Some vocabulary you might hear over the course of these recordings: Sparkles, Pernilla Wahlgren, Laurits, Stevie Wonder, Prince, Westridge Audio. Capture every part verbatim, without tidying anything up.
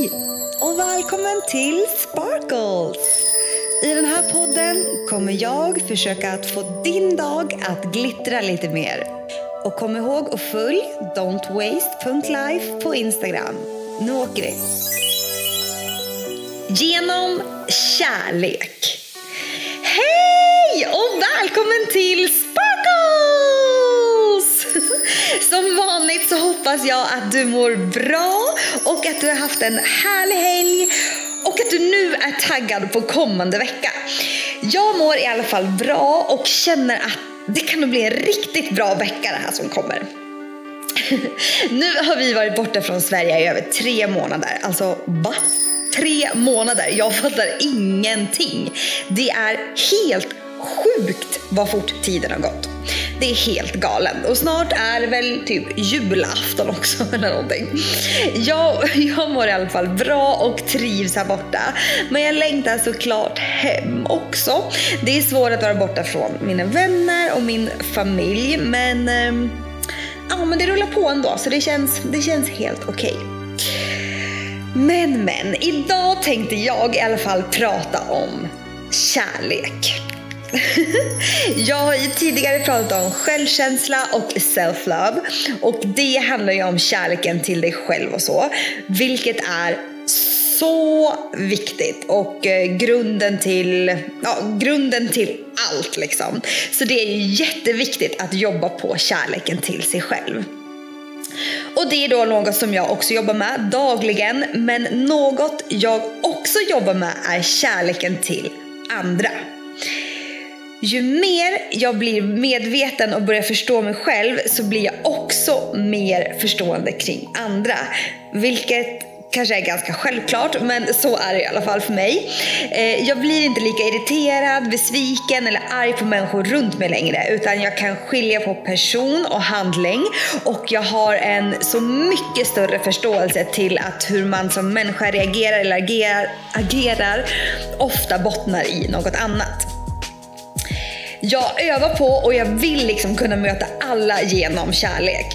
Hej och välkommen till Sparkles! I den här podden kommer jag försöka att få din dag att glittra lite mer. Och kom ihåg att följ don't waste dot life på Instagram. Nu åker vi! Genom kärlek. Hej och välkommen till Sparkles! Som vanligt så hoppas jag att du mår bra och att du har haft en härlig helg och att du nu är taggad på kommande vecka. Jag mår i alla fall bra och känner att det kan nog bli en riktigt bra vecka det här som kommer. Nu har vi varit borta från Sverige i över tre månader. Alltså, va? Tre månader. Jag fattar ingenting. Det är helt sjukt vad fort tiden har gått. Det är helt galen. Och snart är väl typ julafton också eller någonting. Jag, jag mår i alla fall bra och trivs här borta. Men jag längtar såklart hem också. Det är svårt att vara borta från mina vänner och min familj. Men, ähm, ja, men det rullar på ändå så det känns, det känns helt okej. Men, men, idag tänkte jag i alla fall prata om kärlek. Jag har ju tidigare pratat om självkänsla och self-love. Och det handlar ju om kärleken till dig själv och så. Vilket är så viktigt och grunden till, ja, grunden till allt liksom. Så det är ju jätteviktigt att jobba på kärleken till sig själv. Och det är då något som jag också jobbar med dagligen. Men något jag också jobbar med är kärleken till andra. Ju mer jag blir medveten och börjar förstå mig själv så blir jag också mer förstående kring andra. Vilket kanske är ganska självklart, men så är det i alla fall för mig. Jag blir inte lika irriterad, besviken eller arg på människor runt mig längre. Utan jag kan skilja på person och handling. Och jag har en så mycket större förståelse till att hur man som människa reagerar eller agerar, agerar ofta bottnar i något annat. Jag övar på och jag vill liksom kunna möta alla genom kärlek.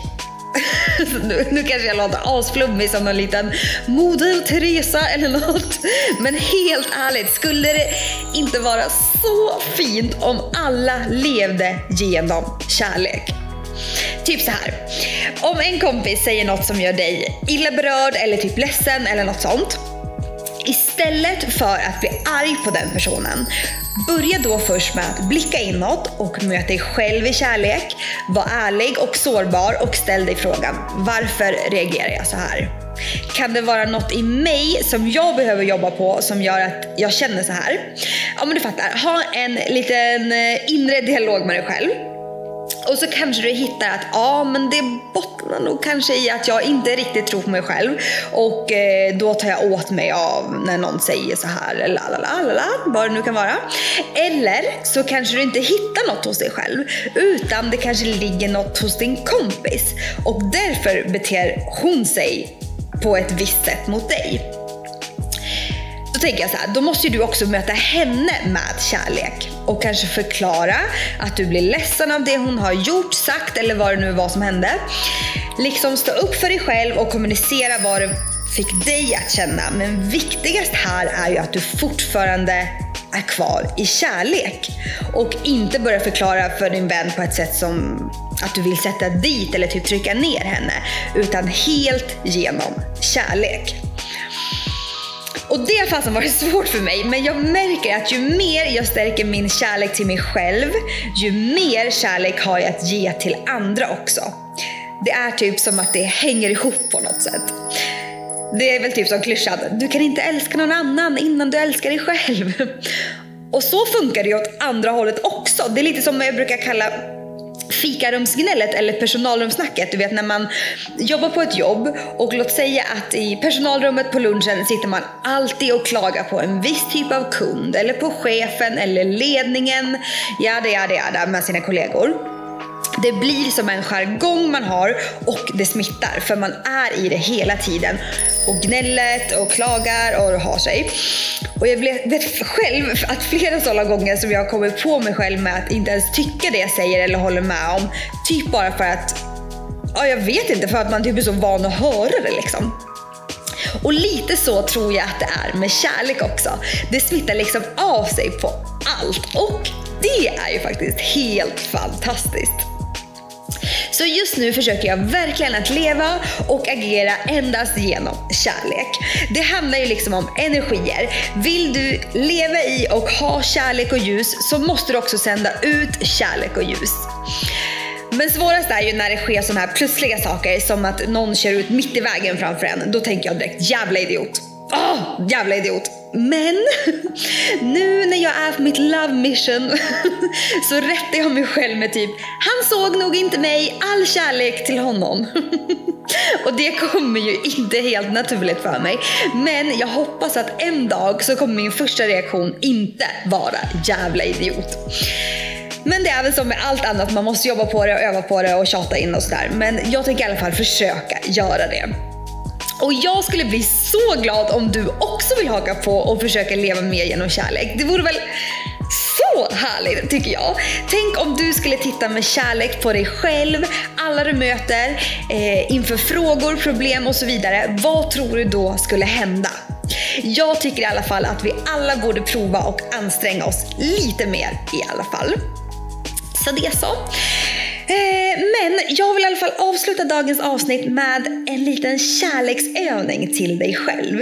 Nu, nu kanske jag låter asflummig som någon liten Moder Teresa eller något. Men helt ärligt, skulle det inte vara så fint om alla levde genom kärlek? Typ så här. Om en kompis säger något som gör dig illa berörd eller typ ledsen eller något sånt. Istället för att bli arg på den personen, börja då först med att blicka inåt och möta dig själv i kärlek. Var ärlig och sårbar och ställ dig frågan, varför reagerar jag så här? Kan det vara något i mig som jag behöver jobba på som gör att jag känner så här? Ja, men du fattar, ha en liten inre dialog med dig själv. Och så kanske du hittar att ja, men det bottnar nog kanske i att jag inte riktigt tror på mig själv. Och eh, då tar jag åt mig av när någon säger så här eller lalalala, vad det nu kan vara. Eller så kanske du inte hittar något hos dig själv, utan det kanske ligger något hos din kompis. Och därför beter hon sig på ett visst sätt mot dig. Då tänker jag så här, då måste ju du också möta henne med kärlek. Och kanske förklara att du blir ledsen av det hon har gjort, sagt eller vad det nu var som hände. Liksom stå upp för dig själv och kommunicera vad det fick dig att känna. Men viktigast här är ju att du fortfarande är kvar i kärlek. Och inte börja förklara för din vän på ett sätt som att du vill sätta dit eller typ trycka ner henne. Utan helt genom kärlek. Och det har fasen varit svårt för mig, men jag märker att ju mer jag stärker min kärlek till mig själv, ju mer kärlek har jag att ge till andra också. Det är typ som att det hänger ihop på något sätt. Det är väl typ som klyschan, du kan inte älska någon annan innan du älskar dig själv. Och så funkar det ju åt andra hållet också. Det är lite som jag brukar kalla fikarumsgnället eller personalrumsnacket. Du vet, när man jobbar på ett jobb och låt säga att i personalrummet på lunchen sitter man alltid och klagar på en viss typ av kund eller på chefen eller ledningen, jada jada jada med sina kollegor. Det blir som en jargong man har och det smittar för man är i det hela tiden och gnället och klagar och har sig. Och jag vet själv att flera sådana gånger som jag har kommit på mig själv med att inte ens tycka det jag säger eller håller med om. Typ bara för att, ja jag vet inte, för att man typ är så van att höra det liksom. Och lite så tror jag att det är med kärlek också. Det smittar liksom av sig på allt, och det är ju faktiskt helt fantastiskt. Så just nu försöker jag verkligen att leva och agera endast genom kärlek. Det handlar ju liksom om energier. Vill du leva i och ha kärlek och ljus, så måste du också sända ut kärlek och ljus. Men svårast är ju när det sker såna här plötsliga saker, som att någon kör ut mitt i vägen framför en. Då tänker jag direkt, jävla idiot. Åh, jävla idiot. Men nu när jag är på mitt love mission så rättar jag mig själv med typ, han såg nog inte mig, all kärlek till honom. Och det kommer ju inte helt naturligt för mig. Men jag hoppas att en dag så kommer min första reaktion inte vara jävla idiot. Men det är väl som med allt annat, man måste jobba på det och öva på det och tjata in och sådär. Men jag tänker i alla fall försöka göra det. Och jag skulle bli så glad om du också vill haka på och försöka leva mer genom kärlek. Det vore väl så härligt, tycker jag. Tänk om du skulle titta med kärlek på dig själv, alla du möter, eh, inför frågor, problem och så vidare. Vad tror du då skulle hända? Jag tycker i alla fall att vi alla borde prova och anstränga oss lite mer i alla fall. Så det så. Men jag vill i alla fall avsluta dagens avsnitt med en liten kärleksövning till dig själv.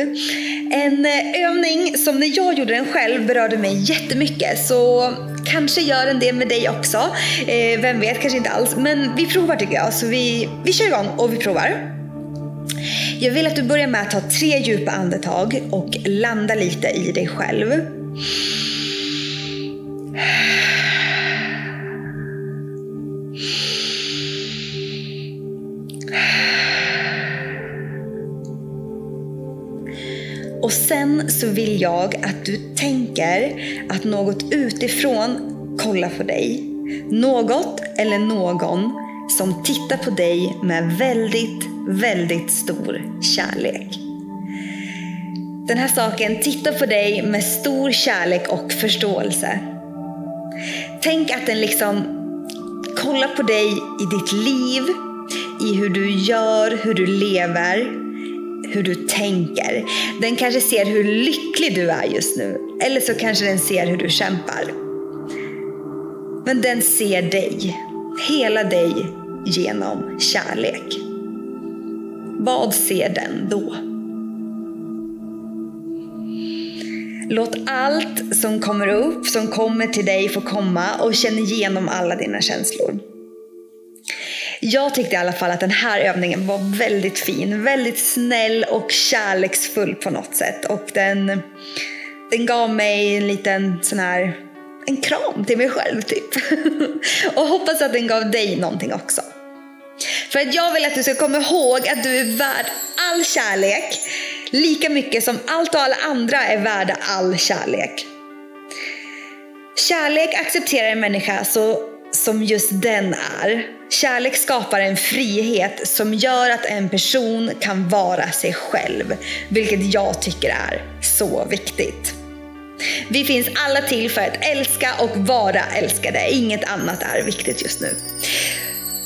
En övning som när jag gjorde den själv berörde mig jättemycket, så kanske gör den det med dig också. Vem vet, kanske inte alls. Men vi provar, tycker jag. Så vi, vi kör igång och vi provar. Jag vill att du börjar med att ta tre djupa andetag och landa lite i dig själv. Och sen så vill jag att du tänker att något utifrån kollar på dig. Något eller någon som tittar på dig med väldigt, väldigt stor kärlek. Den här saken tittar på dig med stor kärlek och förståelse. Tänk att den liksom kollar på dig i ditt liv, i hur du gör, hur du lever, hur du tänker. Den kanske ser hur lycklig du är just nu. Eller så kanske den ser hur du kämpar. Men den ser dig. Hela dig genom kärlek. Vad ser den då? Låt allt som kommer upp, som kommer till dig, få komma, och känn igenom alla dina känslor. Jag tyckte i alla fall att den här övningen var väldigt fin, väldigt snäll och kärleksfull på något sätt. Och den, den gav mig en liten sån här, en kram till mig själv typ. Och hoppas att den gav dig någonting också. För att jag vill att du ska komma ihåg att du är värd all kärlek, lika mycket som allt och alla andra är värda all kärlek. Kärlek accepterar en människa så som just den är. Kärlek skapar en frihet som gör att en person kan vara sig själv, vilket jag tycker är så viktigt. Vi finns alla till för att älska och vara älskade. Inget annat är viktigt just nu.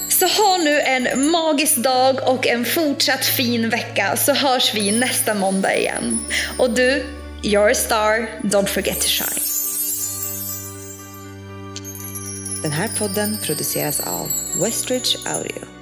Så ha nu en magisk dag och en fortsatt fin vecka, så hörs vi nästa måndag igen. Och du, you're a star, don't forget to shine. Den här podden produceras av Westridge Audio.